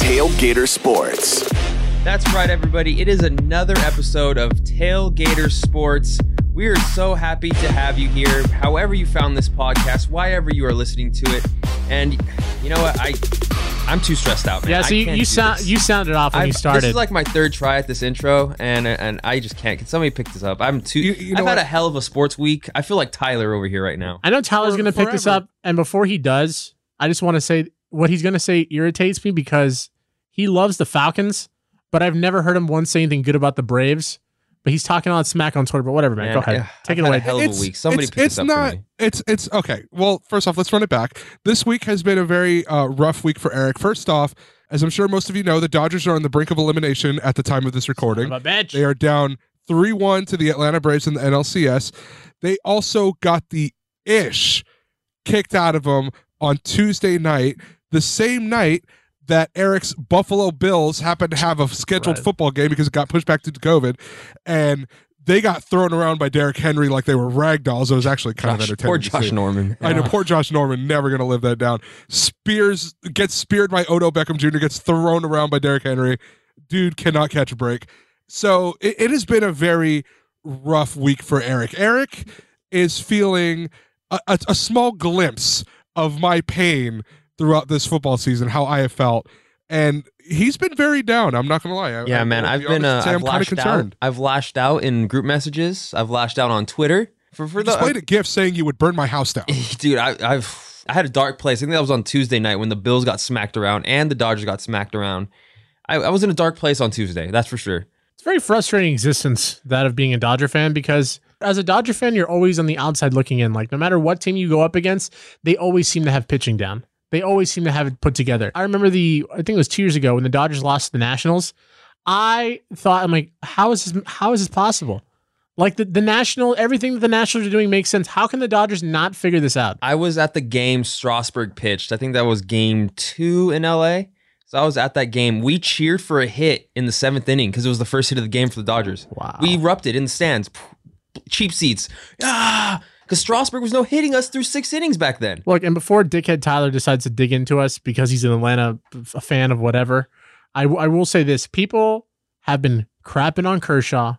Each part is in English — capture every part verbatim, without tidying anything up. Tailgater Sports. That's right, everybody. It is another episode of Tailgater Sports. We are so happy to have you here, however you found this podcast, whyever you are listening to it. And you know what? I, I'm too stressed out, man. Yeah, so you, you sound this. you sounded off when I've, you started. This is like my third try at this intro, and and I just can't. Can somebody pick this up? I'm too. You, you I've know had what? a hell of a sports week. I feel like Tyler over here right now. I know Tyler's going to pick this up, and before he does, I just want to say what he's going to say irritates me because he loves the Falcons, but I've never heard him once say anything good about the Braves. But he's talking on smack on Twitter. But whatever, man. man Go ahead, yeah, take I've it away. A hell of a week. Somebody pick this up not, for me. It's it's okay. Well, first off, let's run it back. This week has been a very uh, rough week for Eric. First off, as I'm sure most of you know, the Dodgers are on the brink of elimination at the time of this recording. They are down three one to the Atlanta Braves in the N L C S. They also got the ish kicked out of them on Tuesday night, the same night that Eric's Buffalo Bills happened to have a scheduled right. football game because it got pushed back due to COVID, and they got thrown around by Derrick Henry like they were rag dolls. It was actually kind Gosh, of entertaining. Poor Josh Norman. Yeah. I know, poor Josh Norman, never going to live that down. Spears gets speared by Odell Beckham Junior, gets thrown around by Derrick Henry. Dude cannot catch a break. So it, it has been a very rough week for Eric. Eric is feeling a, a, a small glimpse of my pain throughout this football season, how I have felt, and he's been very down. I'm not gonna lie. I, yeah, I, man, I've been. Uh, I'm kind of concerned. Out. I've lashed out in group messages. I've lashed out on Twitter. For for you the just played a GIF saying you would burn my house down, dude. I, I've I had a dark place. I think that was on Tuesday night when the Bills got smacked around and the Dodgers got smacked around. I, I was in a dark place on Tuesday. That's for sure. It's a very frustrating existence, that of being a Dodger fan, because as a Dodger fan, you're always on the outside looking in. Like no matter what team you go up against, they always seem to have pitching down. They always seem to have it put together. I remember the, I think it was two years ago when the Dodgers lost to the Nationals. I thought, I'm like, how is this, how is this possible? Like the, the National, everything that the Nationals are doing makes sense. How can the Dodgers not figure this out? I was at the game Strasburg pitched. I think that was game two in L A. So I was at that game. We cheered for a hit in the seventh inning because it was the first hit of the game for the Dodgers. Wow. We erupted in the stands. Cheap seats. Ah! Because Strasburg was no hitting us through six innings back then. Look, and before dickhead Tyler decides to dig into us because he's an Atlanta a fan of whatever, I, w- I will say this. People have been crapping on Kershaw.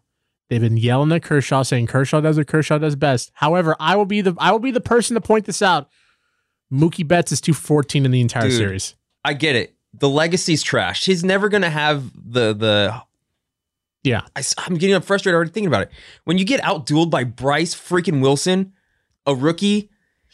They've been yelling at Kershaw, saying Kershaw does what Kershaw does best. However, I will be the I will be the person to point this out. Mookie Betts is two fourteen in the entire Dude, series. I get it. The legacy's trash. He's never going to have the... the yeah. I, I'm getting frustrated already thinking about it. When you get outdueled by Bryce freaking Wilson... a rookie,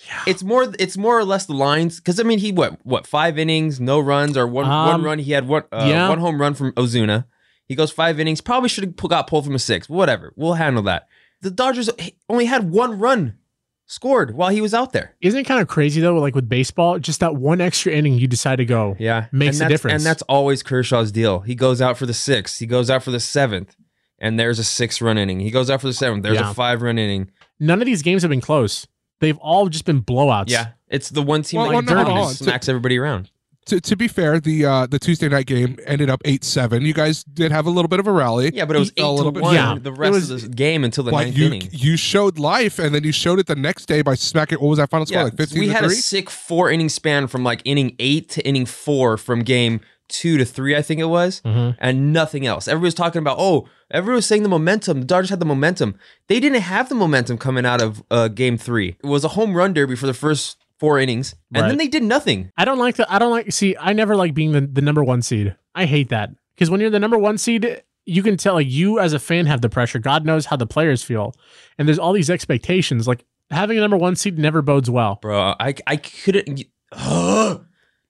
yeah. it's more it's more or less the lines. Because, I mean, he, what, what five innings, no runs, or one um, one run. He had one, uh, yeah. one home run from Ozuna. He goes five innings. Probably should have got pulled from a six. Whatever. We'll handle that. The Dodgers only had one run scored while he was out there. Isn't it kind of crazy, though, like with baseball? Just that one extra inning you decide to go yeah. makes a difference. And that's always Kershaw's deal. He goes out for the sixth. He goes out for the seventh. And there's a six-run inning. He goes out for the seventh. There's yeah. a five-run inning. None of these games have been close. They've all just been blowouts. Yeah, it's the one team well, like well, no, that smacks to, everybody around. To to be fair, the uh, the Tuesday night game ended up eight seven. You guys did have a little bit of a rally. Yeah, but it was eight to one yeah. the rest was, of the game until the well, ninth you, inning. You showed life, and then you showed it the next day by smacking. What was that final score? Yeah, like fifteen we to had three? A sick four-inning span from like inning eight to inning four from game two to three, I think it was, mm-hmm. and nothing else. Everybody was talking about, oh, everyone was saying the momentum. The Dodgers had the momentum. They didn't have the momentum coming out of uh, game three. It was a home run derby for the first four innings, and right. then they did nothing. I don't like the. I don't like. See, I never like being the, the number one seed. I hate that because when you're the number one seed, you can tell like you as a fan have the pressure. God knows how the players feel, and there's all these expectations. Like having a number one seed never bodes well, bro. I I couldn't.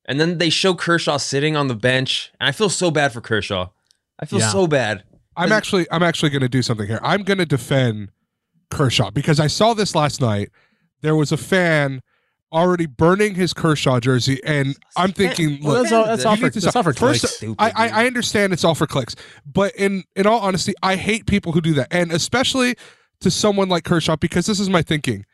And then they show Kershaw sitting on the bench, and I feel so bad for Kershaw. I feel yeah. so bad. I'm actually, I'm actually going to do something here. I'm going to defend Kershaw because I saw this last night. There was a fan already burning his Kershaw jersey, and I'm thinking, look, well, that's all, that's all for, that's all for clicks. First, I, I understand it's all for clicks, but in in all honesty, I hate people who do that, and especially to someone like Kershaw, because this is my thinking.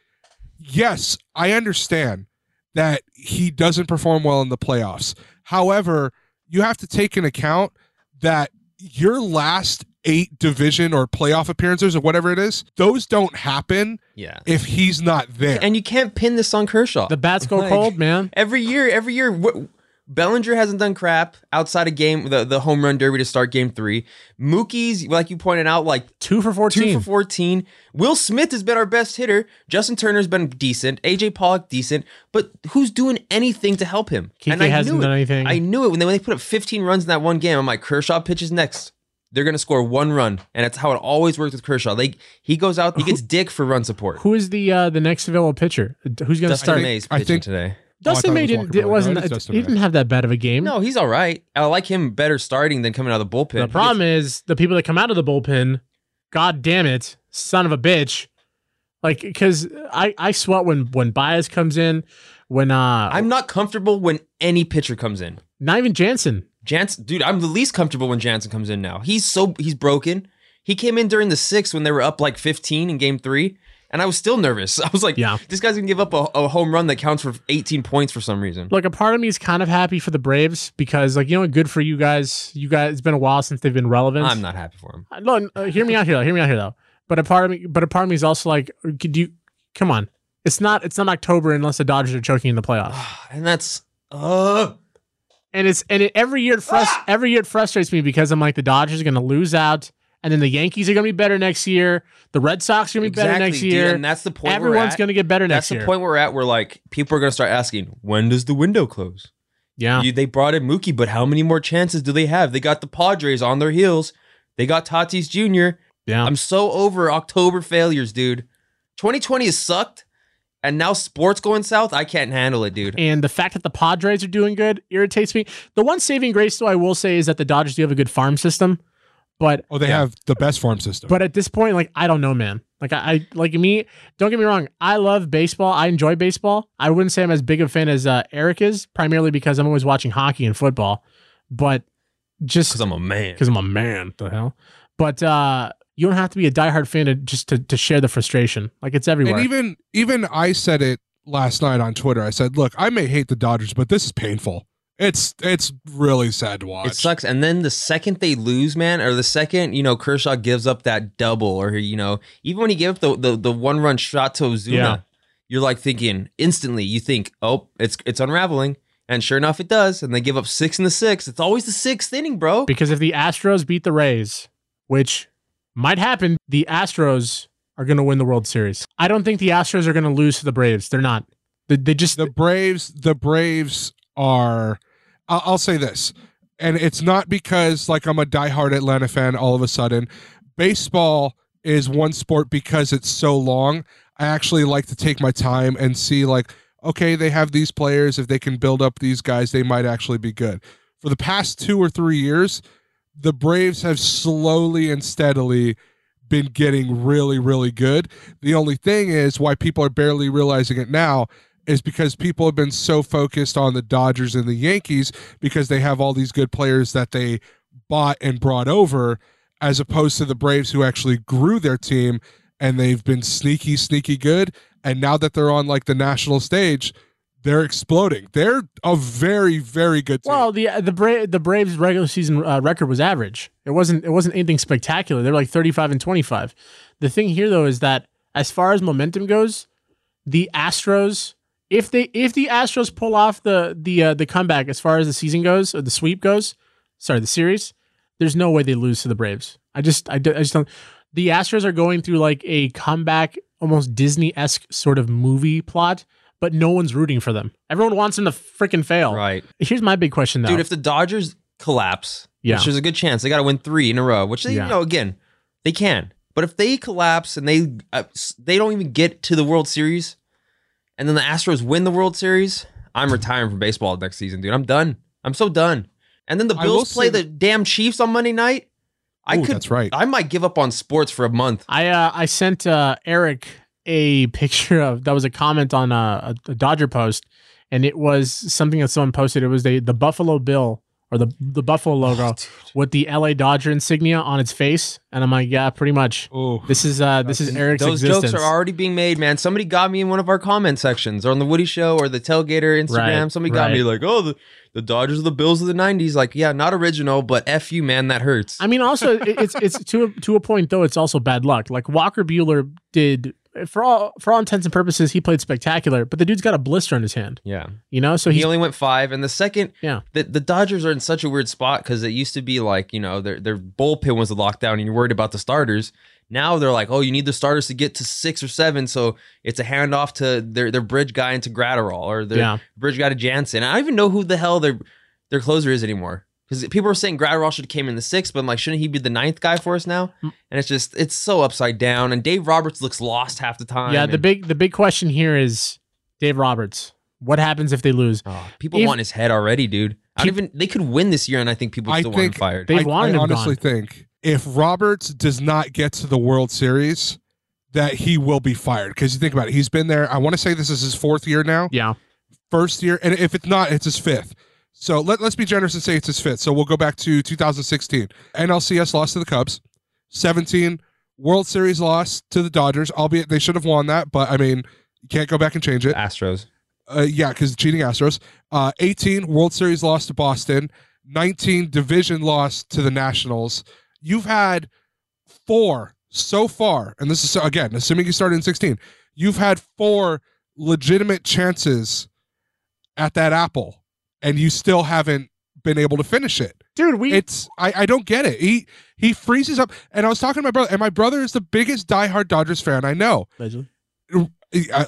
Yes, I understand that he doesn't perform well in the playoffs. However, you have to take into account that your last eight division or playoff appearances or whatever it is, those don't happen yeah. if he's not there. And you can't pin this on Kershaw. The bats go like, cold, man. Every year, every year... Wh- Bellinger hasn't done crap outside of game the, the home run derby to start game three. Mookie's, like you pointed out, like two for fourteen. Two for fourteen. Will Smith has been our best hitter. Justin Turner's been decent. A J Pollock decent. But who's doing anything to help him? Kike and I hasn't knew done it. anything. I knew it when they when they put up fifteen runs in that one game. I'm like, Kershaw pitches next. They're gonna score one run, and that's how it always works with Kershaw. Like he goes out, he gets who, Dick for run support. Who is the uh, the next available pitcher? Who's gonna Dustin start? May's pitching I think today. Dustin oh, May didn't it wasn't no, it was a, he didn't have that bad of a game. No, he's all right. I like him better starting than coming out of the bullpen. The problem gets, is the people that come out of the bullpen. God damn it, son of a bitch! Like because I, I sweat when when Baez comes in, when uh I'm not comfortable when any pitcher comes in. Not even Jansen. Jansen, dude, I'm the least comfortable when Jansen comes in now. He's so he's broken. He came in during the sixth when they were up like fifteen in game three. And I was still nervous. I was like, yeah. this guy's going to give up a, a home run that counts for eighteen points for some reason. Look, a part of me is kind of happy for the Braves because, like, you know what? Good for you guys. You guys, it's been a while since they've been relevant. I'm not happy for them. No, uh, hear me out here. Though. Hear me out here, though. But a part of me, but a part of me is also like, could you, come on. It's not, it's not October unless the Dodgers are choking in the playoffs. And that's, uh... And it's, and it, every year it frust- ah! every year it frustrates me because I'm like, the Dodgers are going to lose out. And then the Yankees are going to be better next year. The Red Sox are going to be exactly, better next year. Dude, and that's the point Everyone's going to get better that's next year. That's the point we're at where like people are going to start asking, when does the window close? Yeah. You, they brought in Mookie, but how many more chances do they have? They got the Padres on their heels. They got Tatis Junior Yeah. I'm so over October failures, dude. twenty twenty has sucked. And now sports going south, I can't handle it, dude. And the fact that the Padres are doing good irritates me. The one saving grace, though, I will say is that the Dodgers do have a good farm system. But oh, they yeah. have the best farm system. But at this point, like I don't know, man. Like I, I like me. Don't get me wrong. I love baseball. I enjoy baseball. I wouldn't say I'm as big a fan as uh, Eric is, primarily because I'm always watching hockey and football. But just because I'm a man. Because I'm a man. What the hell. But uh, you don't have to be a diehard fan to just to, to share the frustration. Like it's everywhere. And even even I said it last night on Twitter. I said, look, I may hate the Dodgers, but this is painful. It's it's really sad to watch. It sucks. And then the second they lose, man, or the second, you know, Kershaw gives up that double or, you know, even when he gave up the, the, the one run shot to Ozuna, yeah. you're like thinking instantly, you think, oh, it's it's unraveling. And sure enough, it does. And they give up six in the sixth. It's always the sixth inning, bro. Because if the Astros beat the Rays, which might happen, the Astros are going to win the World Series. I don't think the Astros are going to lose to the Braves. They're not. They, they just. The Braves, the Braves are. I'll say this, and it's not because like I'm a diehard Atlanta fan all of a sudden. Baseball is one sport because it's so long. I actually like to take my time and see like, okay, they have these players. If they can build up these guys, they might actually be good. For the past two or three years, the Braves have slowly and steadily been getting really, really good. The only thing is why people are barely realizing it now is because people have been so focused on the Dodgers and the Yankees because they have all these good players that they bought and brought over as opposed to the Braves who actually grew their team and they've been sneaky, sneaky good. And now that they're on like the national stage, they're exploding. They're a very, very good team. Well, the the, Bra- the Braves' regular season uh, record was average. It wasn't It wasn't anything spectacular. They were like thirty-five and twenty-five. The thing here, though, is that as far as momentum goes, the Astros... If they if the Astros pull off the the uh, the comeback as far as the season goes or the sweep goes, sorry the series, there's no way they lose to the Braves. I just I, I just don't. The Astros are going through like a comeback, almost Disney-esque sort of movie plot, but no one's rooting for them. Everyone wants them to freaking fail. Right. Here's my big question though, dude. If the Dodgers collapse, yeah. which there's a good chance they got to win three in a row, which they yeah. you know again they can. But if they collapse and they uh, they don't even get to the World Series. And then the Astros win the World Series, I'm retiring from baseball next season, dude. I'm done. I'm so done. And then the Bills play the damn Chiefs on Monday night. I Ooh, could, that's right. I might give up on sports for a month. I uh, I sent uh, Eric a picture of, that was a comment on a, a Dodger post, and it was something that someone posted. It was the, the Buffalo Bill or the the Buffalo logo oh, with the L A Dodger insignia on its face, and I'm like, yeah, pretty much. Ooh, this is uh, this is Eric's those existence. Jokes are already being made, man. Somebody got me in one of our comment sections or on the Woody Show or the Tailgater Instagram. Right, Somebody right. got me like, oh, the, the Dodgers are the Bills of the nineties. Like, yeah, not original, but F you, man, that hurts. I mean, also, it's it's to a, to a point though. It's also bad luck. Like Walker Buehler did. For all for all intents and purposes, he played spectacular, but the dude's got a blister on his hand. Yeah, you know, so he only went five. And the second, yeah, the, the Dodgers are in such a weird spot because it used to be like, you know, their their bullpen was locked down, and you're worried about the starters. Now they're like, oh, you need the starters to get to six or seven, so it's a handoff to their their bridge guy into Gratterall or their yeah. bridge guy to Jansen. I don't even know who the hell their their closer is anymore. Because people are saying Gratterall should have came in the sixth, but I'm like, shouldn't he be the ninth guy for us now? And it's just, it's so upside down. And Dave Roberts looks lost half the time. Yeah, the big the big question here is Dave Roberts. What happens if they lose? Oh, people if, want his head already, dude. I don't even, they could win this year, and I think people still I want him fired. They I, want I him honestly gone. think if Roberts does not get to the World Series, that he will be fired. Because you think about it, he's been there. I want to say this is his fourth year now. Yeah. First year. And if it's not, it's his fifth. So let, let's be generous and say it's his fifth. So we'll go back to two thousand sixteen. N L C S lost to the Cubs. seventeen, World Series loss to the Dodgers, albeit they should have won that, but I mean, you can't go back and change it. Astros. Uh, yeah, because cheating Astros. Uh, eighteen, World Series loss to Boston. nineteen, division loss to the Nationals. You've had four so far, and this is, again, assuming you started in sixteen, you've had four legitimate chances at that apple. And you still haven't been able to finish it, dude. We it's I, I don't get it. He he freezes up. And I was talking to my brother, and my brother is the biggest diehard Dodgers fan I know. Allegedly,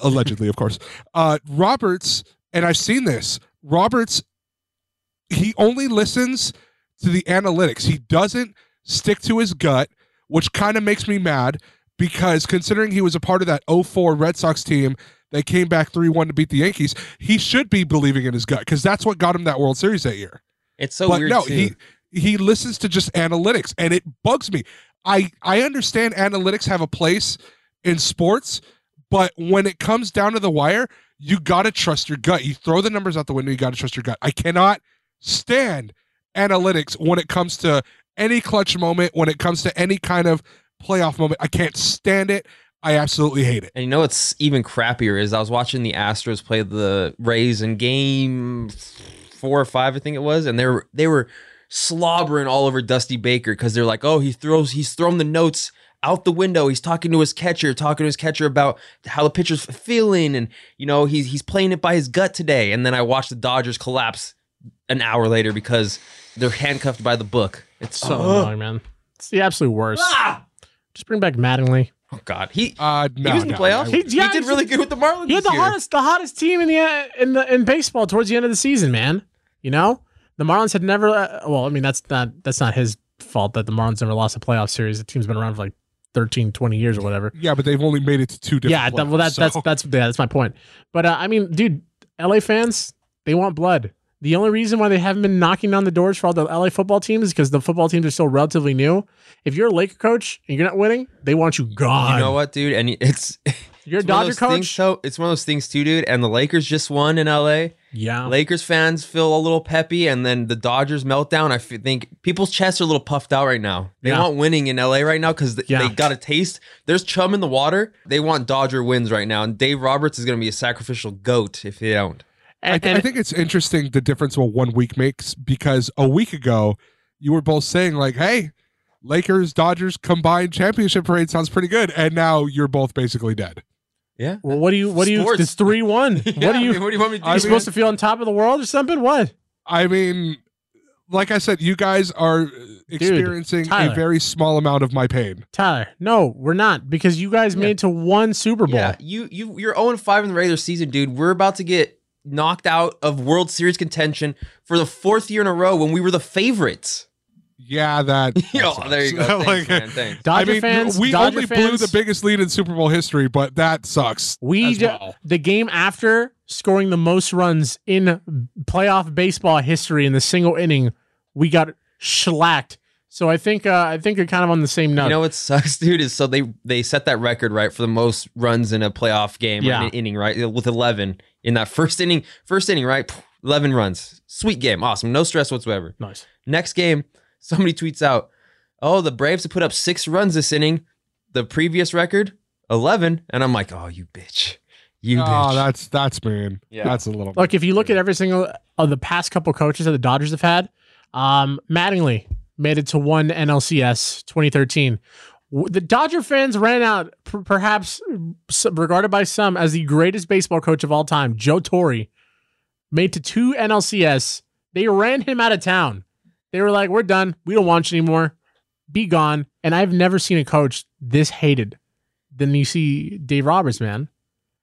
allegedly, of course. Uh, Roberts, and I've seen this. Roberts, he only listens to the analytics. He doesn't stick to his gut, which kind of makes me mad because considering he was a part of that oh four Red Sox team. They came back three one to beat the Yankees. He should be believing in his gut because that's what got him that World Series that year. It's so but weird. No, too. he he listens to just analytics, and it bugs me. I I understand analytics have a place in sports, but when it comes down to the wire, you gotta trust your gut. You throw the numbers out the window. You gotta trust your gut. I cannot stand analytics when it comes to any clutch moment. When it comes to any kind of playoff moment, I can't stand it. I absolutely hate it. And you know what's even crappier is I was watching the Astros play the Rays in game four or five, I think it was, and they were they were slobbering all over Dusty Baker because they're like, oh, he throws he's thrown the notes out the window. He's talking to his catcher, talking to his catcher about how the pitcher's feeling, and you know he's he's playing it by his gut today. And then I watched the Dodgers collapse an hour later because they're handcuffed by the book. It's so oh. annoying, man. It's the absolute worst. Ah! Just bring back Mattingly. Oh God, he uh, no, he was in the no, playoffs. He, yeah, he did really good with the Marlins. He had the year. hottest, the hottest team in the in the in baseball towards the end of the season. Man, you know the Marlins had never. Uh, well, I mean that's not that's not his fault that the Marlins never lost a playoff series. The team's been around for like thirteen, twenty years or whatever. Yeah, but they've only made it to two different. Yeah, playoffs, that, well that, so. that's that's yeah, that's my point. But uh, I mean, dude, L A fans, they want blood. The only reason why they haven't been knocking down the doors for all the L A football teams is because the football teams are still relatively new. If you're a Laker coach and you're not winning, they want you gone. You know what, dude? And it's you're it's a Dodger coach. Things, so it's one of those things too, dude. And the Lakers just won in L A. Yeah, Lakers fans feel a little peppy, and then the Dodgers meltdown. I think people's chests are a little puffed out right now. They yeah. want winning in L A right now because th yeah. they got a taste. There's chum in the water. They want Dodger wins right now, and Dave Roberts is going to be a sacrificial goat if they don't. I, th I think it's interesting the difference what one week makes because a week ago you were both saying like, hey, Lakers, Dodgers combined championship parade sounds pretty good. And now you're both basically dead. Yeah. Well, what do you, what Sports. do you, it's three one. yeah, what do you, I mean, what do you want me to do? Are you supposed to feel on top of the world or something? What? I mean, like I said, you guys are experiencing Dude, a very small amount of my pain. Tyler, no, we're not because you guys yeah. made it to one Super Bowl. Yeah, you, you, you're oh and five in the regular season, dude. We're about to get knocked out of World Series contention for the fourth year in a row when we were the favorites. Yeah, that. oh, there you go. Thanks, man. Thanks. Dodger I mean, fans. We Dodger only fans, blew the biggest lead in Super Bowl history, but that sucks. We well. the game after scoring the most runs in playoff baseball history in the single inning, we got shellacked. So I think uh, I think you're kind of on the same note. You know what sucks, dude, is so they they set that record right for the most runs in a playoff game, yeah. right, in an inning, right, with eleven in that first inning. First inning, right? eleven runs. Sweet game. Awesome. No stress whatsoever. Nice. Next game, somebody tweets out, oh, the Braves have put up six runs this inning. The previous record, eleven. And I'm like, oh, you bitch. You oh, bitch. that's, that's mean. Yeah. That's a little Look, if you look weird. at every single of the past couple coaches that the Dodgers have had, um, Mattingly made it to one N L C S twenty thirteen. The Dodger fans ran out, perhaps regarded by some as the greatest baseball coach of all time, Joe Torre, made to two N L C S. They ran him out of town. They were like, we're done. We don't want you anymore. Be gone. And I've never seen a coach this hated than you see Dave Roberts, man.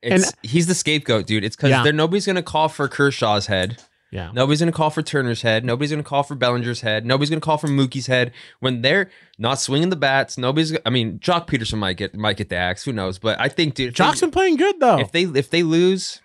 It's, and he's the scapegoat, dude. It's because yeah. nobody's going to call for Kershaw's head. Yeah. Nobody's going to call for Turner's head. Nobody's going to call for Bellinger's head. Nobody's going to call for Mookie's head. When they're not swinging the bats, nobody's... I mean, Jock Peterson might get might get the axe. Who knows? But I think, dude... Jock's been playing good, though. If they if they lose...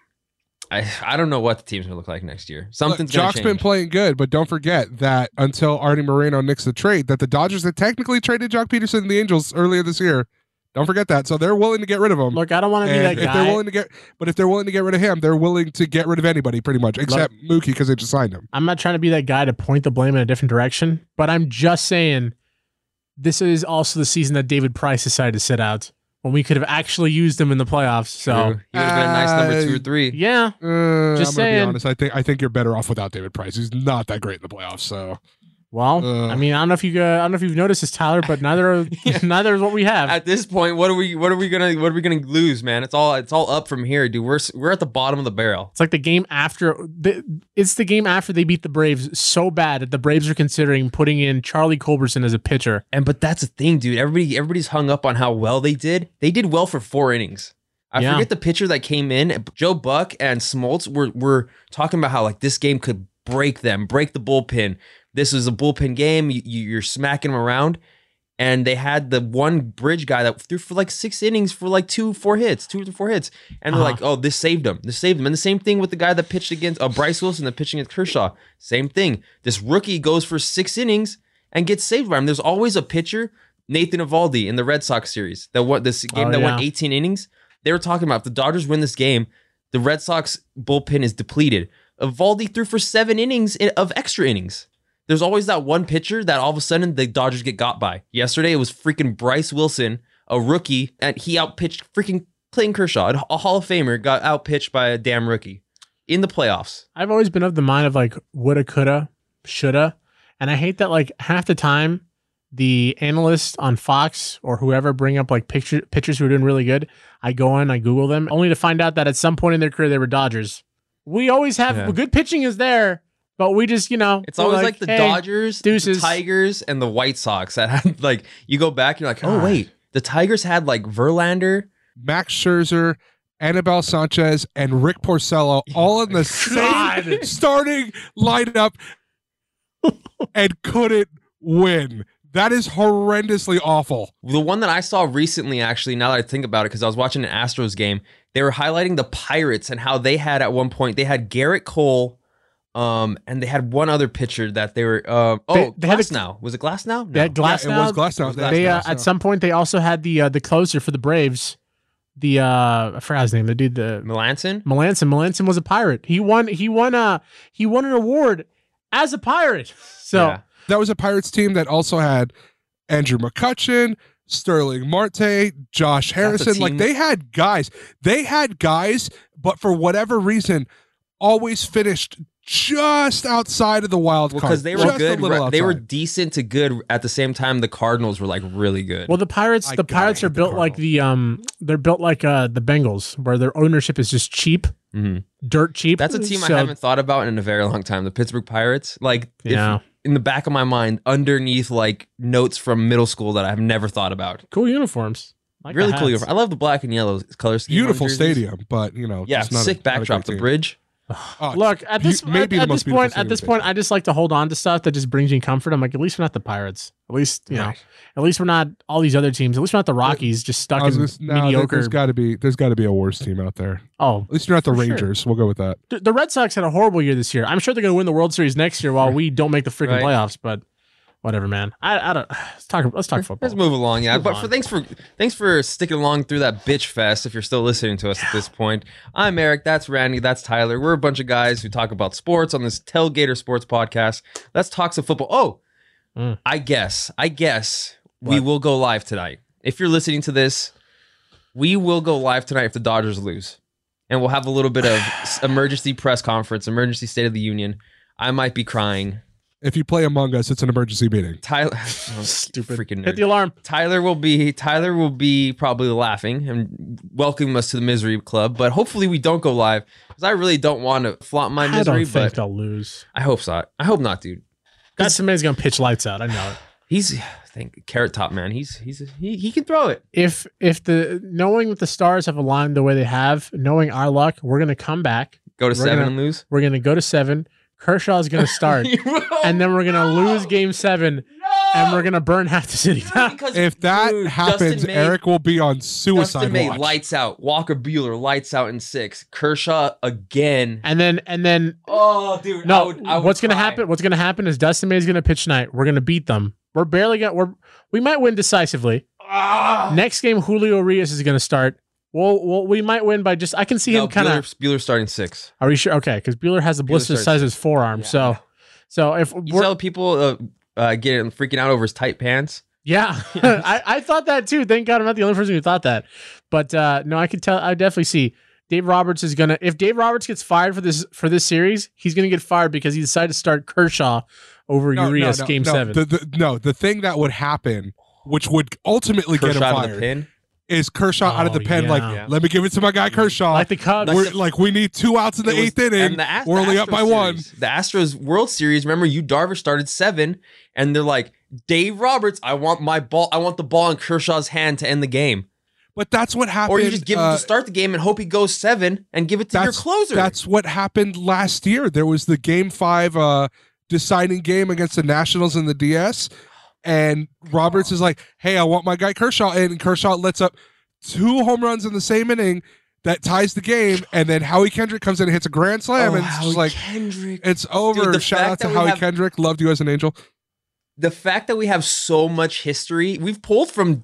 I, I don't know what the team's going to look like next year. Something's going to change. Jock's been playing good, but don't forget that until Artie Moreno nicks the trade, that the Dodgers had technically traded Jock Peterson and the Angels earlier this year. Don't forget that. So they're willing to get rid of him. Look, I don't want to be that if guy. They're willing to get, but if they're willing to get rid of him, they're willing to get rid of anybody pretty much, except Look, Mookie because they just signed him. I'm not trying to be that guy to point the blame in a different direction, but I'm just saying this is also the season that David Price decided to sit out when we could have actually used him in the playoffs. So he would have been a nice number two or three. Yeah. Uh, just I'm saying. Be honest, I think, I think you're better off without David Price. He's not that great in the playoffs, so... Well, uh, I mean, I don't know if you, uh, I don't know if you've noticed this, Tyler, but neither, are, yeah. neither is what we have at this point. What are we, what are we gonna, what are we gonna lose, man? It's all, it's all up from here, dude. We're, we're at the bottom of the barrel. It's like the game after, the, it's the game after they beat the Braves so bad that the Braves are considering putting in Charlie Culberson as a pitcher. And but that's the thing, dude. Everybody, everybody's hung up on how well they did. They did well for four innings. I yeah. forget the pitcher that came in. Joe Buck and Smoltz were, were talking about how like this game could break them, break the bullpen. This is a bullpen game. You, you're smacking them around. And they had the one Bridge guy that threw for like six innings for like two, four hits, two or four hits. And uh-huh. they're like, oh, this saved them. This saved them. And the same thing with the guy that pitched against uh, Bryce Wilson, that pitching against Kershaw. Same thing. This rookie goes for six innings and gets saved by him. There's always a pitcher, Nathan Eovaldi in the Red Sox series, that won this game oh, that yeah. won eighteen innings. They were talking about if the Dodgers win this game, the Red Sox bullpen is depleted. Eovaldi threw for seven innings of extra innings. There's always that one pitcher that all of a sudden the Dodgers get got by. Yesterday, it was freaking Bryce Wilson, a rookie, and he outpitched freaking Clayton Kershaw. A Hall of Famer got outpitched by a damn rookie in the playoffs. I've always been of the mind of like woulda, coulda, shoulda. And I hate that like half the time the analysts on Fox or whoever bring up like picture, pitchers who are doing really good. I go on, I Google them, only to find out that at some point in their career, they were Dodgers. We always have yeah. good pitching is there. But we just, you know, it's always like, like the hey, Dodgers, deuces. The Tigers, and the White Sox that had like you go back, you're like, oh God. Wait, the Tigers had like Verlander, Max Scherzer, Anibal Sanchez, and Rick Porcello all in the same starting lineup and couldn't win. That is horrendously awful. The one that I saw recently, actually, now that I think about it, because I was watching an Astros game, they were highlighting the Pirates and how they had at one point they had Garrett Cole. Um, and they had one other pitcher that they were, uh, oh, they, they Glasnow. Had a, was it Glasnow? No. They had Glasnow. Yeah, it was Glasnow. It was Glasnow. They, uh, Glasnow. At some point, they also had the, uh, the closer for the Braves. The, uh, I forgot his name. The dude, the Melanson, Melanson, Melanson was a Pirate. He won, he won, uh, he won an award as a Pirate. So yeah. that was a Pirates team that also had Andrew McCutchen, Sterling Marte, Josh Harrison. Like they had guys, they had guys, but for whatever reason, always finished just outside of the wild card. Well, because they were just good. Right, they were decent to good at the same time. The Cardinals were like really good. Well, the Pirates, I the Pirates are built Cardinals. like the um, they're built like uh the Bengals, where their ownership is just cheap, mm-hmm. dirt cheap. That's a team so, I haven't thought about in a very long time. The Pittsburgh Pirates, like yeah. if, in the back of my mind, underneath like notes from middle school that I've never thought about. Cool uniforms. Like really cool uniforms. I love the black and yellow colors. Beautiful stadium, but you know, yeah, not sick a, backdrop. The Bridge. Oh, Look at this. Maybe at, at this point, at this point, I just like to hold on to stuff that just brings me comfort. I'm like, at least we're not the Pirates. At least you right. know. At least we're not all these other teams. At least we're not the Rockies, just stuck in just, no, mediocre. There's got to be. There's got to be a worse team out there. Oh, at least you're not the Rangers. Sure. We'll go with that. The, the Red Sox had a horrible year this year. I'm sure they're going to win the World Series next year, while right. we don't make the freaking right. playoffs. But Whatever, man. I, I don't. Let's talk. Let's talk football. Let's move along. Yeah, move but for, thanks for thanks for sticking along through that bitch fest. If you're still listening to us yeah. at this point, I'm Eric. That's Randy. That's Tyler. We're a bunch of guys who talk about sports on this Tailgater Sports podcast. Let's talk some football. Oh, mm. I guess. I guess what? we will go live tonight. If you're listening to this, we will go live tonight if the Dodgers lose, and we'll have a little bit of emergency press conference, emergency State of the Union. I might be crying. If you play Among Us, it's an emergency meeting. Tyler, oh, stupid freaking nerd. Hit the alarm. Tyler will be Tyler will be probably laughing and welcoming us to the misery club. But hopefully we don't go live because I really don't want to flaunt my misery. I don't think they'll lose. I hope not. I hope not, dude. God, somebody's gonna pitch lights out. I know it. He's I think Carrot Top, man. He's he's he he can throw it. If if the knowing that the stars have aligned the way they have, knowing our luck, we're gonna come back. Go to seven gonna, and lose. We're gonna go to seven. Kershaw's going to start, and then we're going to no! lose game seven, no! and we're going to burn half the city down. If that dude, happens, May, Eric will be on suicide Dustin May watch. Lights out. Walker Buehler lights out in six. Kershaw again. And then, and then, oh, dude. No, I would, I would what's going to happen? What's going to happen is Dustin May is going to pitch tonight. We're going to beat them. We're barely going to, we might win decisively. Ah. Next game, Julio Rios is going to start. Well, well, we might win by just... I can see no, him kind of... Buehler starting six. Are we sure? Okay, because Buehler has a blister the size of his forearm. Yeah. So so if you tell people uh, uh, getting freaking out over his tight pants? Yeah. I, I thought that too. Thank God I'm not the only person who thought that. But uh, no, I could tell... I definitely see Dave Roberts is going to... If Dave Roberts gets fired for this for this series, he's going to get fired because he decided to start Kershaw over no, Urias no, no, game no, seven. The, the, no, the thing that would happen, which would ultimately Kershaw get him fired... The pin? Is Kershaw oh, out of the pen? Yeah. Like, yeah. let me give it to my guy Kershaw. Like the Cubs, We're, like we need two outs in the was, eighth inning. The Ast- We're only up by series. one. The Astros World Series. Remember, you Darvish started seven, and they're like, Dave Roberts, I want my ball. I want the ball in Kershaw's hand to end the game. But that's what happened. Or you just give him uh, to start the game and hope he goes seven and give it to your closer. That's what happened last year. There was the game five uh, deciding game against the Nationals and the D S. And Roberts is like, hey, I want my guy Kershaw in. And Kershaw lets up two home runs in the same inning that ties the game. And then Howie Kendrick comes in and hits a grand slam. Oh, and it's Howie just like, Kendrick. It's over. Dude, shout out to Howie have, Kendrick. Loved you as an angel. The fact that we have so much history, we've pulled from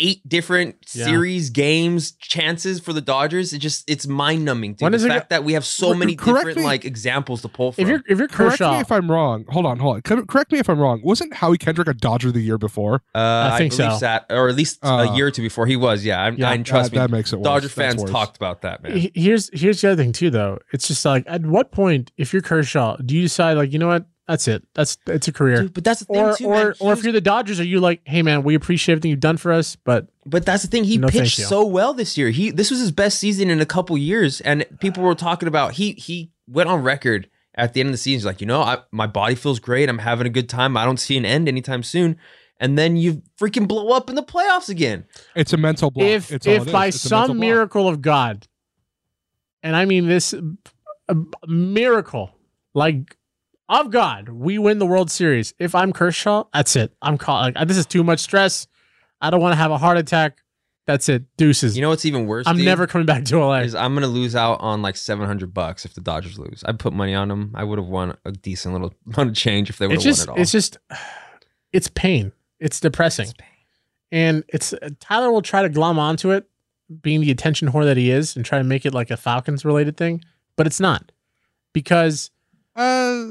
eight different yeah. series, games, chances for the Dodgers. It just, it's mind numbing. The fact it, that we have so many different me, like examples to pull from. If you're, if you're Kershaw. Correct me if I'm wrong. Hold on, hold on. Correct me if I'm wrong. Wasn't Howie Kendrick a Dodger the year before? Uh, I think I so. That, or at least uh, a year or two before he was. Yeah. I, yeah, I trust that, me. That makes it worse. Dodger That's fans worse. Talked about that, man. Here's, here's the other thing too, though. It's just like, at what point, if you're Kershaw, do you decide like, you know what? That's it. That's it's a career. Dude, but that's the thing or, too, man. Or, or if you're the Dodgers, are you like, hey man, we appreciate everything you've done for us, but But that's the thing. He no pitched so well this year. He this was his best season in a couple years, and people were talking about he he went on record at the end of the season like, you know, I, my body feels great. I'm having a good time. I don't see an end anytime soon. And then you freaking blow up in the playoffs again. It's a mental block. If it's if it by it's some miracle of God, and I mean this a miracle, like. Of God, we win the World Series. If I'm Kershaw, that's it. I'm calling. Like, this is too much stress. I don't want to have a heart attack. That's it. Deuces. You know what's even worse? I'm Steve, never coming back to L A. Is I'm gonna lose out on like seven hundred bucks if the Dodgers lose. I put money on them. I would have won a decent little amount of change if they would have won it all. It's just, it's pain. It's depressing, it's pain. And it's uh, Tyler will try to glom onto it, being the attention whore that he is, and try to make it like a Falcons related thing, but it's not because. Uh,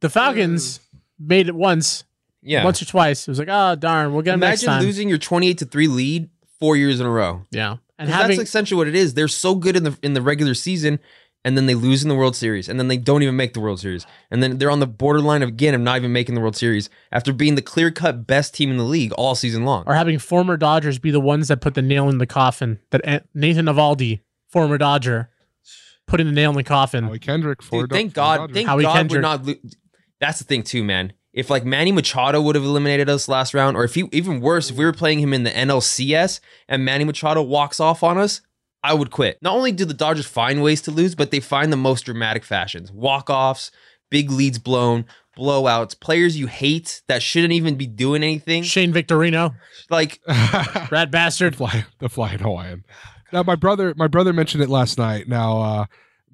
The Falcons uh, made it once, yeah, once or twice. It was like, oh darn, we'll get him next time. Imagine losing your twenty-eight to three lead four years in a row. Yeah, and having, that's essentially what it is. They're so good in the in the regular season, and then they lose in the World Series, and then they don't even make the World Series, and then they're on the borderline again of not even making the World Series after being the clear-cut best team in the league all season long. Or having former Dodgers be the ones that put the nail in the coffin. That Nathan Eovaldi, former Dodger, put in the nail in the coffin. Howie Kendrick, for thank God, Dodgers. Thank Howie God, Kendrick. We're not. Lo- That's the thing too, man. If like Manny Machado would have eliminated us last round, or if he even worse, if we were playing him in the N L C S and Manny Machado walks off on us, I would quit. Not only do the Dodgers find ways to lose, but they find the most dramatic fashions. Walk-offs, big leads blown, blowouts, players you hate that shouldn't even be doing anything. Shane Victorino. Like rat bastard. The fly, the flying Hawaiian. Now my brother, my brother mentioned it last night. Now uh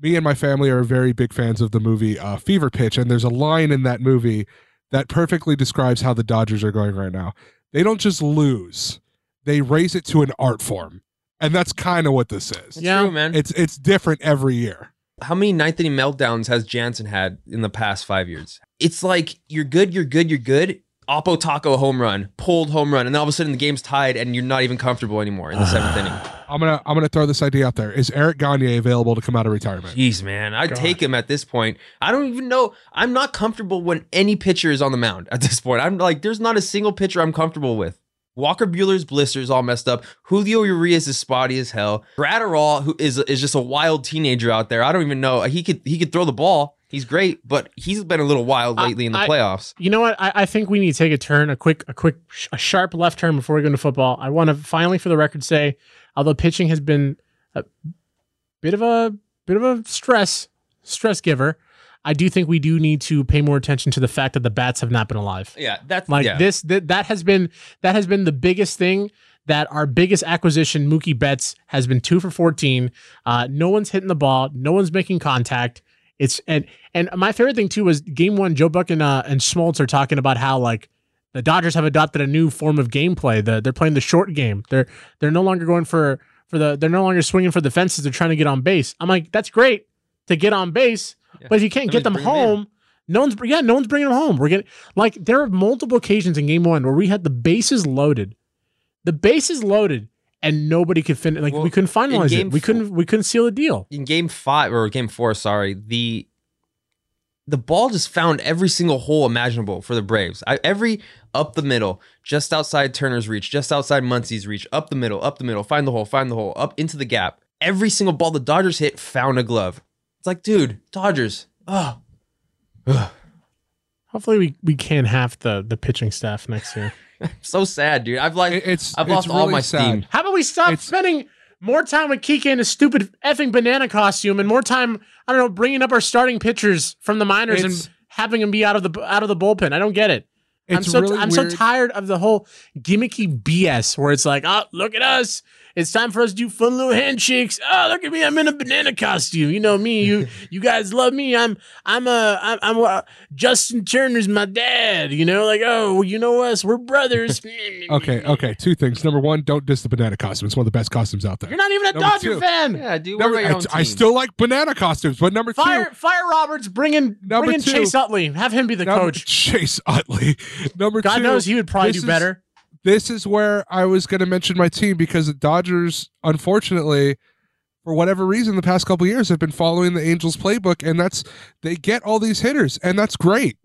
me and my family are very big fans of the movie uh, Fever Pitch, and there's a line in that movie that perfectly describes how the Dodgers are going right now. They don't just lose. They raise it to an art form. And that's kind of what this is. Yeah, true, man. It's it's different every year. How many ninth inning meltdowns has Jansen had in the past five years? It's like, you're good, you're good, you're good. Oppo Taco home run, pulled home run, and all of a sudden the game's tied and you're not even comfortable anymore in the seventh inning. I'm gonna I'm gonna throw this idea out there. Is Eric Gagne available to come out of retirement? Jeez, man, I'd God. take him at this point. I don't even know. I'm not comfortable when any pitcher is on the mound at this point. I'm like, there's not a single pitcher I'm comfortable with. Walker Buehler's blister's all messed up. Julio Urias is spotty as hell. Gratterall, who is is just a wild teenager out there. I don't even know. He could he could throw the ball. He's great, but he's been a little wild lately I, in the I, playoffs. You know what? I, I think we need to take a turn, a quick, a quick, a sharp left turn before we go into football. I want to finally, for the record, say, although pitching has been a bit of a bit of a stress stress giver, I do think we do need to pay more attention to the fact that the bats have not been alive. Yeah, that's like yeah. this. Th that has been that has been the biggest thing. That our biggest acquisition, Mookie Betts, has been two for fourteen. Uh, no one's hitting the ball. No one's making contact. It's and and my favorite thing too was game one. Joe Buck and uh, and Schmaltz are talking about how like the Dodgers have adopted a new form of gameplay. The they're playing the short game. They're they're no longer going for for the they're no longer swinging for the fences. They're trying to get on base. I'm like, that's great to get on base, yeah. but if you can't Somebody's get them home, them no one's yeah no one's bringing them home. We're getting like there are multiple occasions in game one where we had the bases loaded, the bases loaded. And nobody could finish. Like well, we couldn't finalize it. We couldn't. We couldn't seal the deal. In game five or game four, sorry, the the ball just found every single hole imaginable for the Braves. I, every up the middle, just outside Turner's reach, just outside Muncy's reach, up the middle, up the middle, find the hole, find the hole, up into the gap. Every single ball the Dodgers hit found a glove. It's like, dude, Dodgers. Oh. Ugh. Hopefully, we we can't have the the pitching staff next year. I'm so sad, dude. I've like it's, I've lost it's really all my sad. steam. How about we stop it's, spending more time with Kike in a stupid effing banana costume and more time, I don't know, bringing up our starting pitchers from the minors and having them be out of the out of the bullpen. I don't get it. I'm so really I'm weird. so tired of the whole gimmicky B S where it's like, oh, look at us. It's time for us to do fun little handshakes. Oh, look at me! I'm in a banana costume. You know me. You you guys love me. I'm I'm a I'm, I'm a, Justin Turner's my dad. You know, like oh, you know us. We're brothers. okay, okay. Two things. Number one, don't diss the banana costume. It's one of the best costumes out there. You're not even a number Dodger two. fan. Yeah, dude. Number, I, I still like banana costumes, but number fire, two, fire Roberts. Bring in number bring in two, Chase Utley. Have him be the number, coach. Chase Utley. Number God two, knows he would probably do better. This is where I was going to mention my team because the Dodgers, unfortunately, for whatever reason, the past couple of years have been following the Angels playbook, and that's they get all these hitters, and that's great.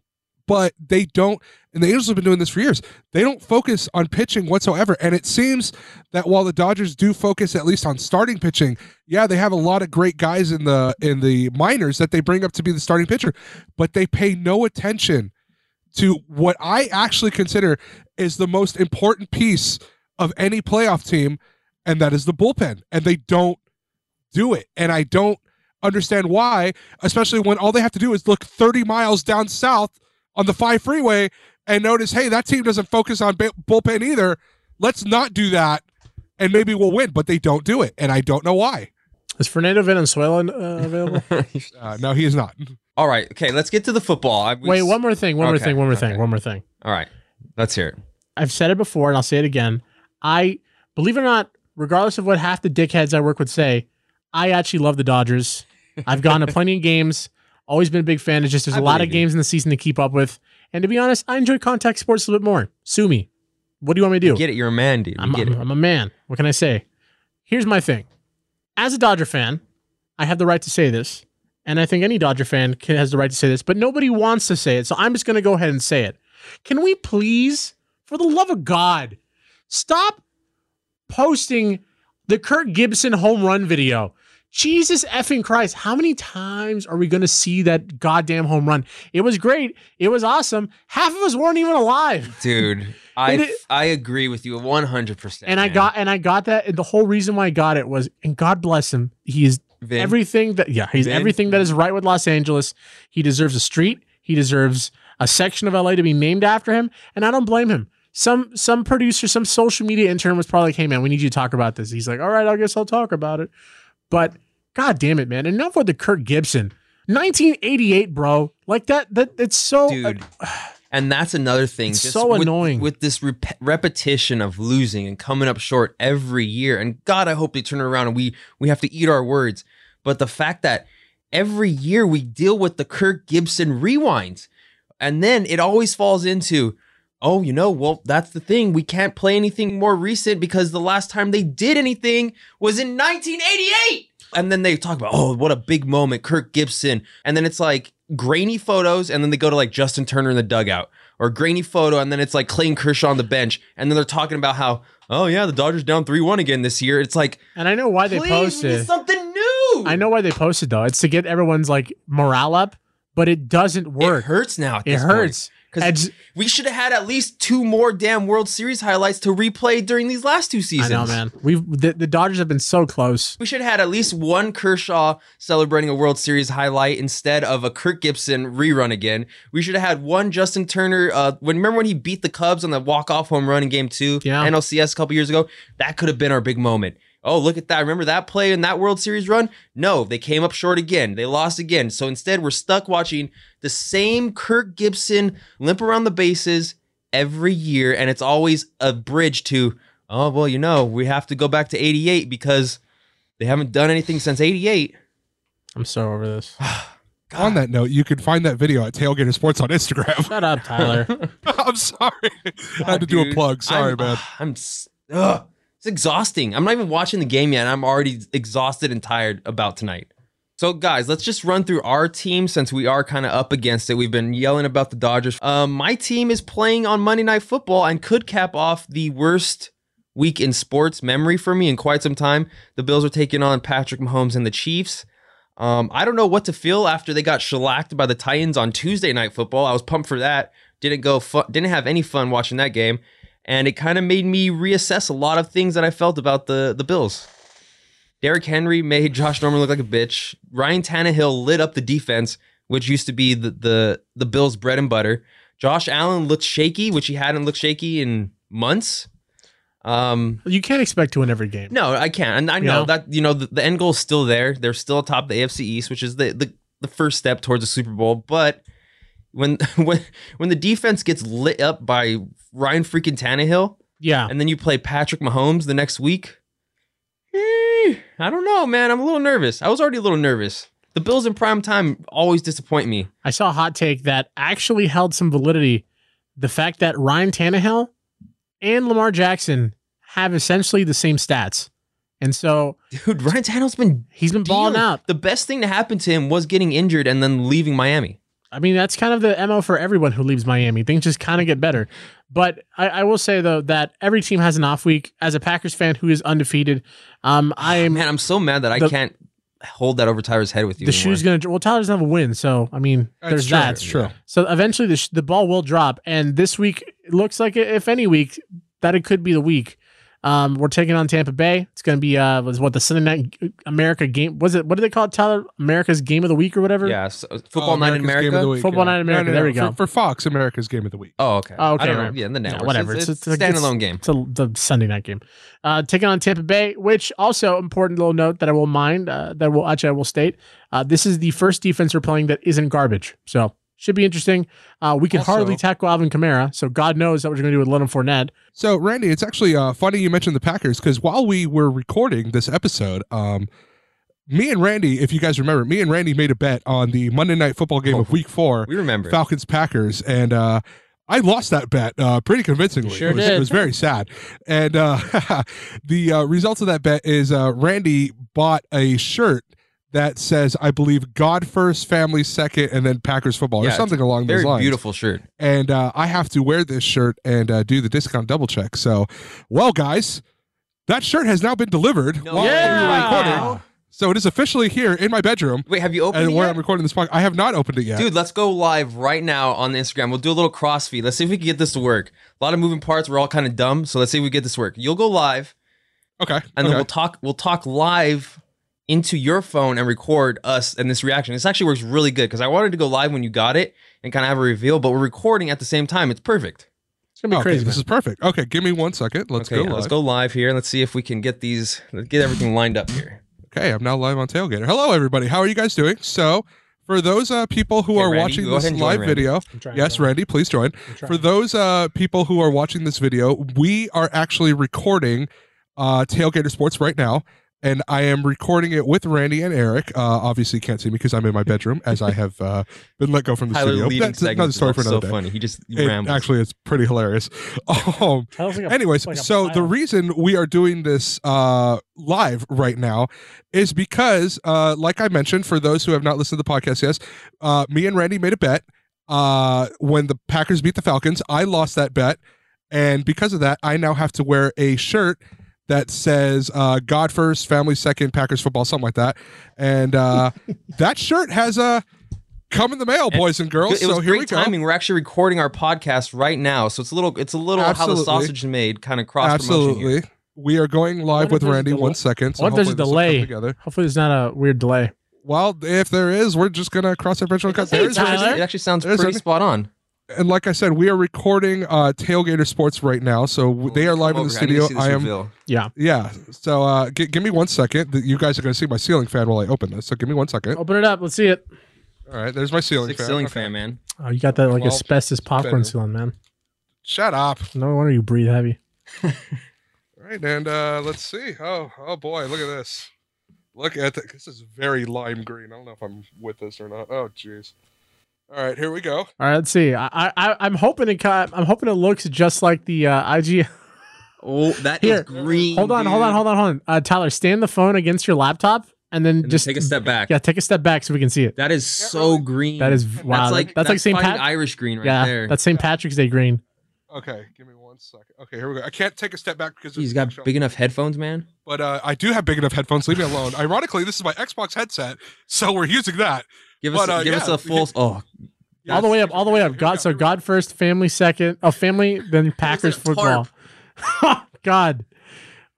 But they don't, and the Angels have been doing this for years. They don't focus on pitching whatsoever, and it seems that while the Dodgers do focus at least on starting pitching, yeah, they have a lot of great guys in the in the minors that they bring up to be the starting pitcher, but they pay no attention to what I actually consider is the most important piece of any playoff team, and that is the bullpen. And they don't do it. And I don't understand why, especially when all they have to do is look thirty miles down south on the five freeway and notice, hey, that team doesn't focus on bullpen either. Let's not do that, and maybe we'll win. But they don't do it, and I don't know why. Is Fernando Valenzuela uh, available? uh, no, he is not. All right. Okay. Let's get to the football. I was... Wait, one more thing. One okay, more thing. One more okay. thing. One more thing. All right. Let's hear it. I've said it before and I'll say it again. I, believe it or not, regardless of what half the dickheads I work with say, I actually love the Dodgers. I've gone to plenty of games. Always been a big fan. It's just there's I a lot of games in the season to keep up with. And to be honest, I enjoy contact sports a little bit more. Sue me. What do you want me to do? You get it. You're a man, dude. You I'm, get I'm, it. I'm a man. What can I say? Here's my thing. As a Dodger fan, I have the right to say this. And I think any Dodger fan can, has the right to say this, but nobody wants to say it, so I'm just going to go ahead and say it. Can we please, for the love of God, stop posting the Kirk Gibson home run video? Jesus effing Christ, how many times are we going to see that goddamn home run? It was great. It was awesome. Half of us weren't even alive. Dude, I it, I agree with you one hundred percent. And man. I got and I got that. And the whole reason why I got it was, and God bless him, he is... Vin. Everything that yeah, he's Vin. everything that is right with Los Angeles. He deserves a street. He deserves a section of L A to be named after him, and I don't blame him. Some some producer, some social media intern was probably like, "Hey man, we need you to talk about this." He's like, "All right, I guess I'll talk about it." But God damn it, man! Enough with the Kirk Gibson, nineteen eighty-eight, bro. Like that. That it's so. Dude. Uh, And that's another thing. It's just so with, annoying with this rep repetition of losing and coming up short every year. And God, I hope they turn around and we we have to eat our words. But the fact that every year we deal with the Kirk Gibson rewinds, and then it always falls into, oh, you know, well, that's the thing. We can't play anything more recent because the last time they did anything was in nineteen eighty-eight. And then they talk about, oh, what a big moment, Kirk Gibson. And then it's like grainy photos, and then they go to like Justin Turner in the dugout, or grainy photo, and then it's like Clayton Kershaw on the bench, and then they're talking about how, oh yeah, the Dodgers down three one again this year. It's like, and I know why they posted something new. I know why they posted though. It's to get everyone's like morale up, but it doesn't work. It hurts now. At this it hurts. Point. Because we should have had at least two more damn World Series highlights to replay during these last two seasons. I know, man. We've the, the Dodgers have been so close. We should have had at least one Kershaw celebrating a World Series highlight instead of a Kirk Gibson rerun again. We should have had one Justin Turner. Uh, when remember when he beat the Cubs on the walk-off home run in Game Two, yeah. N L C S a couple years ago? That could have been our big moment. Oh, look at that. Remember that play in that World Series run? No, they came up short again. They lost again. So instead, we're stuck watching the same Kirk Gibson limp around the bases every year, and it's always a bridge to, oh, well, you know, we have to go back to eighty-eight because they haven't done anything since eighty-eight. I'm so over this. On that note, you can find that video at Tailgater Sports on Instagram. Shut up, Tyler. I'm sorry. God, I had to dude. do a plug. Sorry, I'm, man. Uh, I'm... Ugh. It's exhausting. I'm not even watching the game yet, and I'm already exhausted and tired about tonight. So, guys, let's just run through our team since we are kind of up against it. We've been yelling about the Dodgers. Um, my team is playing on Monday Night Football and could cap off the worst week in sports memory for me in quite some time. The Bills are taking on Patrick Mahomes and the Chiefs. Um, I don't know what to feel after they got shellacked by the Titans on Tuesday Night Football. I was pumped for that. Didn't go. Didn't have any fun watching that game. And it kind of made me reassess a lot of things that I felt about the, the Bills. Derrick Henry made Josh Norman look like a bitch. Ryan Tannehill lit up the defense, which used to be the, the, the Bills' bread and butter. Josh Allen looked shaky, which he hadn't looked shaky in months. Um, you can't expect to win every game. No, I can't. And I know, you know? that you know the, the end goal is still there. They're still atop the A F C East, which is the, the, the first step towards the Super Bowl. But when when when the defense gets lit up by Ryan freaking Tannehill, yeah, and then you play Patrick Mahomes the next week, eh, I don't know, man. I'm a little nervous. I was already a little nervous. The Bills in prime time always disappoint me. I saw a hot take that actually held some validity. The fact that Ryan Tannehill and Lamar Jackson have essentially the same stats. And so, dude, Ryan Tannehill's been he's been balling out. The best thing to happen to him was getting injured and then leaving Miami. I mean, that's kind of the M O for everyone who leaves Miami. Things just kind of get better. But I, I will say, though, that every team has an off week. As a Packers fan who is undefeated, um, I am... Man, I'm so mad that the, I can't hold that over Tyler's head with you The anymore. shoe's going to... Well, Tyler doesn't have a win, so, I mean, that's there's true, that. That's true. So, eventually, the, sh the ball will drop. And this week, it looks like, if any week, that it could be the week. Um, we're taking on Tampa Bay. It's going to be uh, was what the Sunday Night America game was it? What do they call it, Tyler? America's Game of the Week or whatever? Yeah, so, football oh, night in America. Week, football yeah. night in America. No, no, no, there we go. For, for Fox, America's Game of the Week. Oh, okay. Oh, okay. I don't right. know. Yeah, the network. No, whatever. It's, it's, it's a standalone it's, game. It's a, the Sunday night game. Uh, taking on Tampa Bay, which also important little note that I will mind uh, that will actually I will state. Uh, this is the first defense we're playing that isn't garbage. So. Should be interesting. Uh, we can also, hardly tackle Alvin Kamara, so God knows that what you're going to do with Leonard Fournette. So, Randy, it's actually uh, funny you mentioned the Packers, because while we were recording this episode, um, me and Randy, if you guys remember, me and Randy made a bet on the Monday Night Football game oh, of Week Four. We remember Falcons-Packers, and uh, I lost that bet uh, pretty convincingly. Sure it, was, did. it was very sad. And uh, the uh, results of that bet is uh, Randy bought a shirt that says, I believe, God first, family second, and then Packers football, yeah, or something along those lines. Very beautiful shirt. And uh, I have to wear this shirt and uh, do the discount double check. So, well, guys, that shirt has now been delivered no. while yeah. we were recording. So it is officially here in my bedroom. Wait, have you opened and it where yet? I'm recording this podcast. I have not opened it yet. Dude, let's go live right now on Instagram. We'll do a little cross feed. Let's see if we can get this to work. A lot of moving parts. We're all kind of dumb. So let's see if we get this to work. You'll go live. Okay. And okay. then we'll talk, we'll talk live into your phone and record us and this reaction. This actually works really good because I wanted to go live when you got it and kind of have a reveal, but we're recording at the same time. It's perfect. It's gonna be oh, crazy. Okay, this is perfect. Okay, give me one second. Let's okay, go. Yeah, live. Let's go live here and let's see if we can get these, get everything lined up here. Okay, I'm now live on Tailgater. Hello, everybody. How are you guys doing? So For those uh, people who okay, are Randy, watching this live join, video, yes, Randy, please join. For those uh, people who are watching this video, we are actually recording uh, Tailgater Sports right now, and I am recording it with Randy and Eric. Uh, obviously, you can't see me because I'm in my bedroom, as I have uh, been let go from the Tyler studio. That's another story for another so day. Funny. He just he it, actually, it's pretty hilarious. um, like a, anyways, like so the reason we are doing this uh, live right now is because, uh, like I mentioned, for those who have not listened to the podcast yet, uh, me and Randy made a bet uh, when the Packers beat the Falcons. I lost that bet, and because of that, I now have to wear a shirt that says uh, God first, family second, Packers football, something like that. And uh, that shirt has uh, come in the mail, boys and girls. It was so great here we timing. Go. We're actually recording our podcast right now, so it's a little, it's a little Absolutely. How the sausage is made kind of cross promotion. Absolutely, here. We are going live with Randy del- one second. So what if there's a delay? Hopefully, there's not a weird delay. Well, if there is, we're just gonna cross our bridge and cut. It actually sounds there's pretty spot on. And like I said, we are recording uh, Tailgater Sports right now, so oh, they are live in the studio. I, I am, reveal. yeah, yeah. So uh, g- give me one second. You guys are going to see my ceiling fan while I open this. So give me one second. Open it up. Let's see it. All right, there's my ceiling Six fan. Ceiling okay. fan, man. Oh, you got that like well, asbestos popcorn ceiling, man. Shut up. No wonder you breathe heavy. All right, and uh, let's see. Oh, oh boy, look at this. Look at that. This is very lime green. I don't know if I'm with this or not. Oh, jeez. All right, here we go. All right, let's see. I, I, I'm hoping it. I'm hoping it looks just like the uh, I G. Oh, that here. Is green. Hold on, dude. hold on, hold on, hold on. Uh, Tyler, stand the phone against your laptop, and then and just then take a step back. Yeah, take a step back so we can see it. That is so green. That is wow. That's like that's, that's like Saint Pat- Irish green right yeah, there. That's Saint Patrick's Day green. Okay, give me one second. Okay, here we go. I can't take a step back because he's got big enough headphones, man. But uh, I do have big enough headphones. Leave me alone. Ironically, this is my Xbox headset, so we're using that. Give but, us, uh, give yeah. us a full. Oh, yes. all the way up, all the way up. God, so God first, family second. Oh, family, then Packers football. God,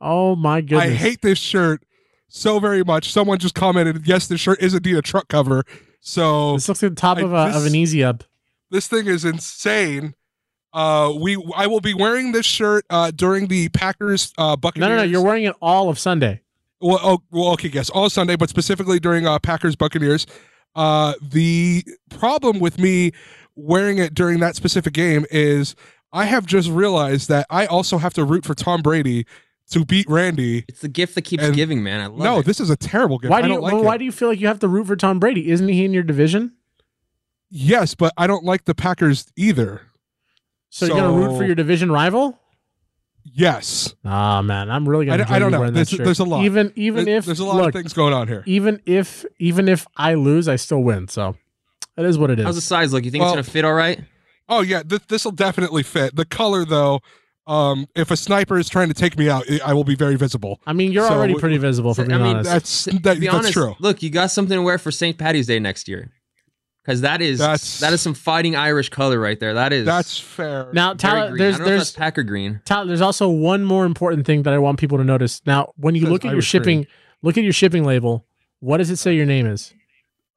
oh my goodness! I hate this shirt so very much. Someone just commented, "Yes, this shirt is indeed a truck cover." So this looks like the top I, of, a, this, of an Easy Up. This thing is insane. Uh, we, I will be wearing this shirt uh, during the Packers uh, Buccaneers. No, no, no, you're wearing it all of Sunday. Well, oh, well, okay, yes, all Sunday, but specifically during uh, Packers Buccaneers. Uh, the problem with me wearing it during that specific game is I have just realized that I also have to root for Tom Brady to beat Randy. It's the gift that keeps and giving, man. I love no, it. No, this is a terrible gift. Why do you, I don't like well, why do you feel like you have to root for Tom Brady? Isn't he in your division? Yes, but I don't like the Packers either. So, so you're going to root for your division rival? Yes. Ah, oh, man, I'm really gonna. I, I don't know. There's, there's a lot. Even even there's, if there's a lot look, of things going on here. Even if even if I lose, I still win. So that is what it is. How's the size look? You think well, it's gonna fit all right? Oh yeah, th- this will definitely fit. The color though, um, if a sniper is trying to take me out, I will be very visible. I mean, you're so, already pretty visible. For so, being I mean, honest. that's that, to be that's honest, true. Look, you got something to wear for Saint Patty's Day next year. Because that is that's, that is some fighting Irish color right there. That is that's fair. Now, Tyler, there's there's Packer green. Tyler, there's also one more important thing that I want people to notice. Now, when you look at Irish your shipping, green. look at your shipping label. What does it say your name is?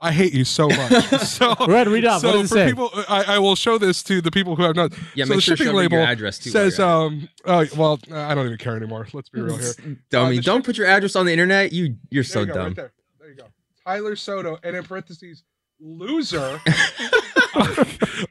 I hate you so much. So go ahead, read up. So what does it for say? People, I, I will show this to the people who have not. Yeah, so make the sure shipping label your address too, says, right? um, oh, well, I don't even care anymore. Let's be real here, dummy. Uh, don't sh- put your address on the internet. You you're there so you go, dumb. Right there. there you go, Tyler Soto, and in parentheses. Loser. I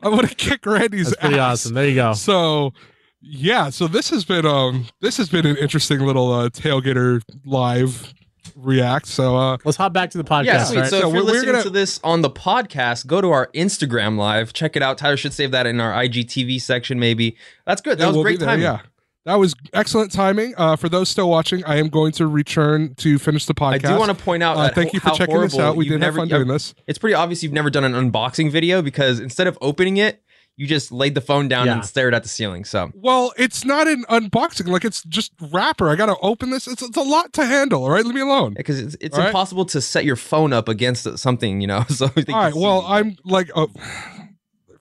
want to kick Randy's That's pretty ass. Awesome. There you go. So, yeah. So this has been um this has been an interesting little uh, Tailgater live react. So uh, let's hop back to the podcast. Yeah, sweet. Right? So, so if you're listening gonna... to this on the podcast, go to our Instagram live. Check it out. Tyler should save that in our I G T V section. Maybe that's good. That yeah, was we'll great timing. Yeah. That was excellent timing. Uh, for those still watching, I am going to return to finish the podcast. I do want to point out that uh, thank you for checking this out. We did have fun doing this. It's pretty obvious you've never done an unboxing video because instead of opening it, you just laid the phone down yeah. and stared at the ceiling. So well, it's not an unboxing. Like it's just wrapper. I got to open this. It's, it's a lot to handle. All right, leave me alone. Because yeah, it's, it's impossible right? to set your phone up against something, you know. So all right. Well, I'm like. Oh.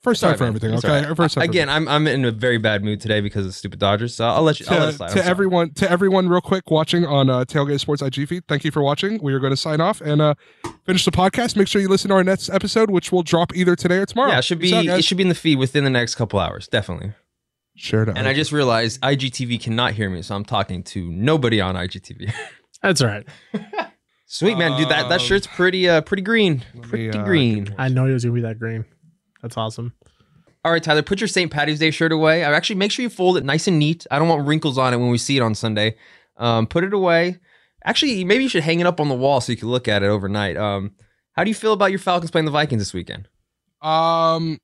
First time for everything, okay? Right. First time Again, I'm I'm in a very bad mood today because of the stupid Dodgers, so I'll let you. To, I'll let it slide. to everyone, to everyone, real quick, watching on uh, Tailgate Sports I G feed. Thank you for watching. We are going to sign off and uh, finish the podcast. Make sure you listen to our next episode, which will drop either today or tomorrow. Yeah, it should be. Out, it should be in the feed within the next couple hours, definitely. Sure. And I just realized I G T V cannot hear me, so I'm talking to nobody on I G T V. That's all right. Sweet, man. Dude, that, that shirt's pretty uh, pretty green. Pretty me, uh, green. I know it was going to be that green. That's awesome. All right, Tyler, put your Saint Patty's Day shirt away. Actually, make sure you fold it nice and neat. I don't want wrinkles on it when we see it on Sunday. Um, put it away. Actually, maybe you should hang it up on the wall so you can look at it overnight. Um, how do you feel about your Falcons playing the Vikings this weekend? Um,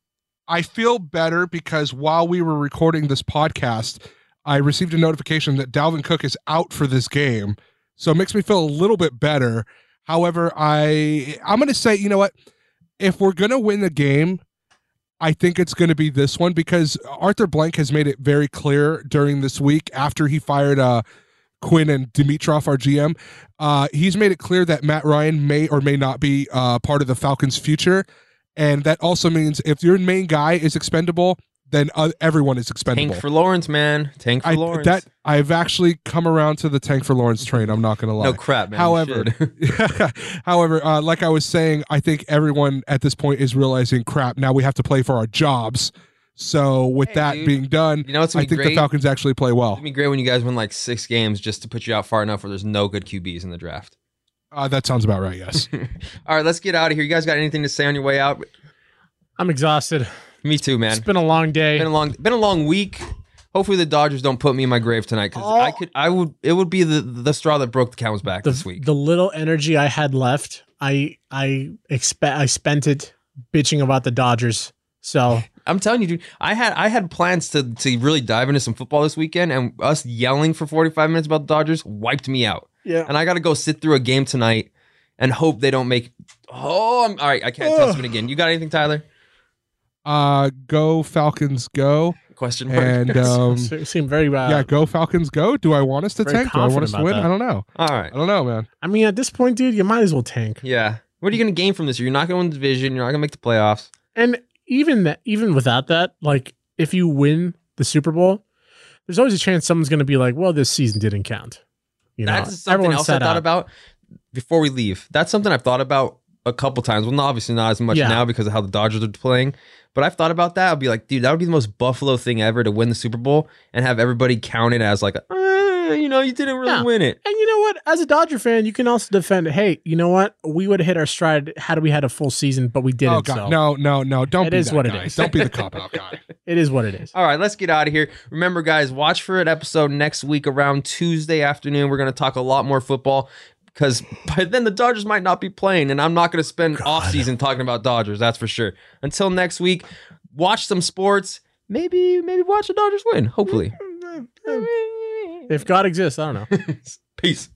I feel better because while we were recording this podcast, I received a notification that Dalvin Cook is out for this game. So it makes me feel a little bit better. However, I, I'm going to say, you know what? If we're going to win the game, I think it's going to be this one because Arthur Blank has made it very clear during this week after he fired uh, Quinn and Dimitroff, our G M. Uh, he's made it clear that Matt Ryan may or may not be uh, part of the Falcons' future. And that also means if your main guy is expendable, then uh, everyone is expendable. Tank for Lawrence, man. Tank for I, Lawrence. That, I've actually come around to the Tank for Lawrence train. I'm not going to lie. No crap, man. However, however, uh, like I was saying, I think everyone at this point is realizing, crap, now we have to play for our jobs. So with hey, that dude. being done, you know, I think great? the Falcons actually play well. It'd be great when you guys win like six games just to put you out far enough where there's no good Q Bs in the draft. Uh, that sounds about right, yes. All right, let's get out of here. You guys got anything to say on your way out? I'm exhausted. Me too, man. It's been a long day. Been a long, been a long week. Hopefully the Dodgers don't put me in my grave tonight because oh, I could, I would, it would be the the straw that broke the camel's back the, this week. The little energy I had left, I I expect I spent it bitching about the Dodgers. So I'm telling you, dude, I had I had plans to to really dive into some football this weekend, and us yelling for forty-five minutes about the Dodgers wiped me out. Yeah, and I got to go sit through a game tonight and hope they don't make. Oh, I'm all right. I can't oh. test it again. You got anything, Tyler? Uh, go Falcons, go! Question mark. And um, seem very bad. Yeah, go Falcons, go! Do I want us to very tank? Do I want us to win? That. I don't know. All right, I don't know, man. I mean, at this point, dude, you might as well tank. Yeah, what are you going to gain from this year? You're not going to win the division. You're not going to make the playoffs. And even that, even without that, like if you win the Super Bowl, there's always a chance someone's going to be like, "Well, this season didn't count." You know, that's something else I thought out. about before we leave. That's something I've thought about a couple times. Well, obviously not as much yeah. now because of how the Dodgers are playing. But I've thought about that. I'd be like, dude, that would be the most Buffalo thing ever to win the Super Bowl and have everybody count it as like, eh, you know, you didn't really yeah. win it. And you know what? As a Dodger fan, you can also defend, hey, you know what? We would have hit our stride had we had a full season, but we didn't. Oh, God. So. No, no, no. Don't it be is that what guy. It is. Don't be the cop-out guy. It is what it is. All right, let's get out of here. Remember, guys, watch for an episode next week around Tuesday afternoon. We're going to talk a lot more football. Because by then the Dodgers might not be playing, and I'm not going to spend God. off season talking about Dodgers. That's for sure. Until next week, watch some sports. Maybe, maybe watch the Dodgers win. Hopefully, if God exists, I don't know. Peace.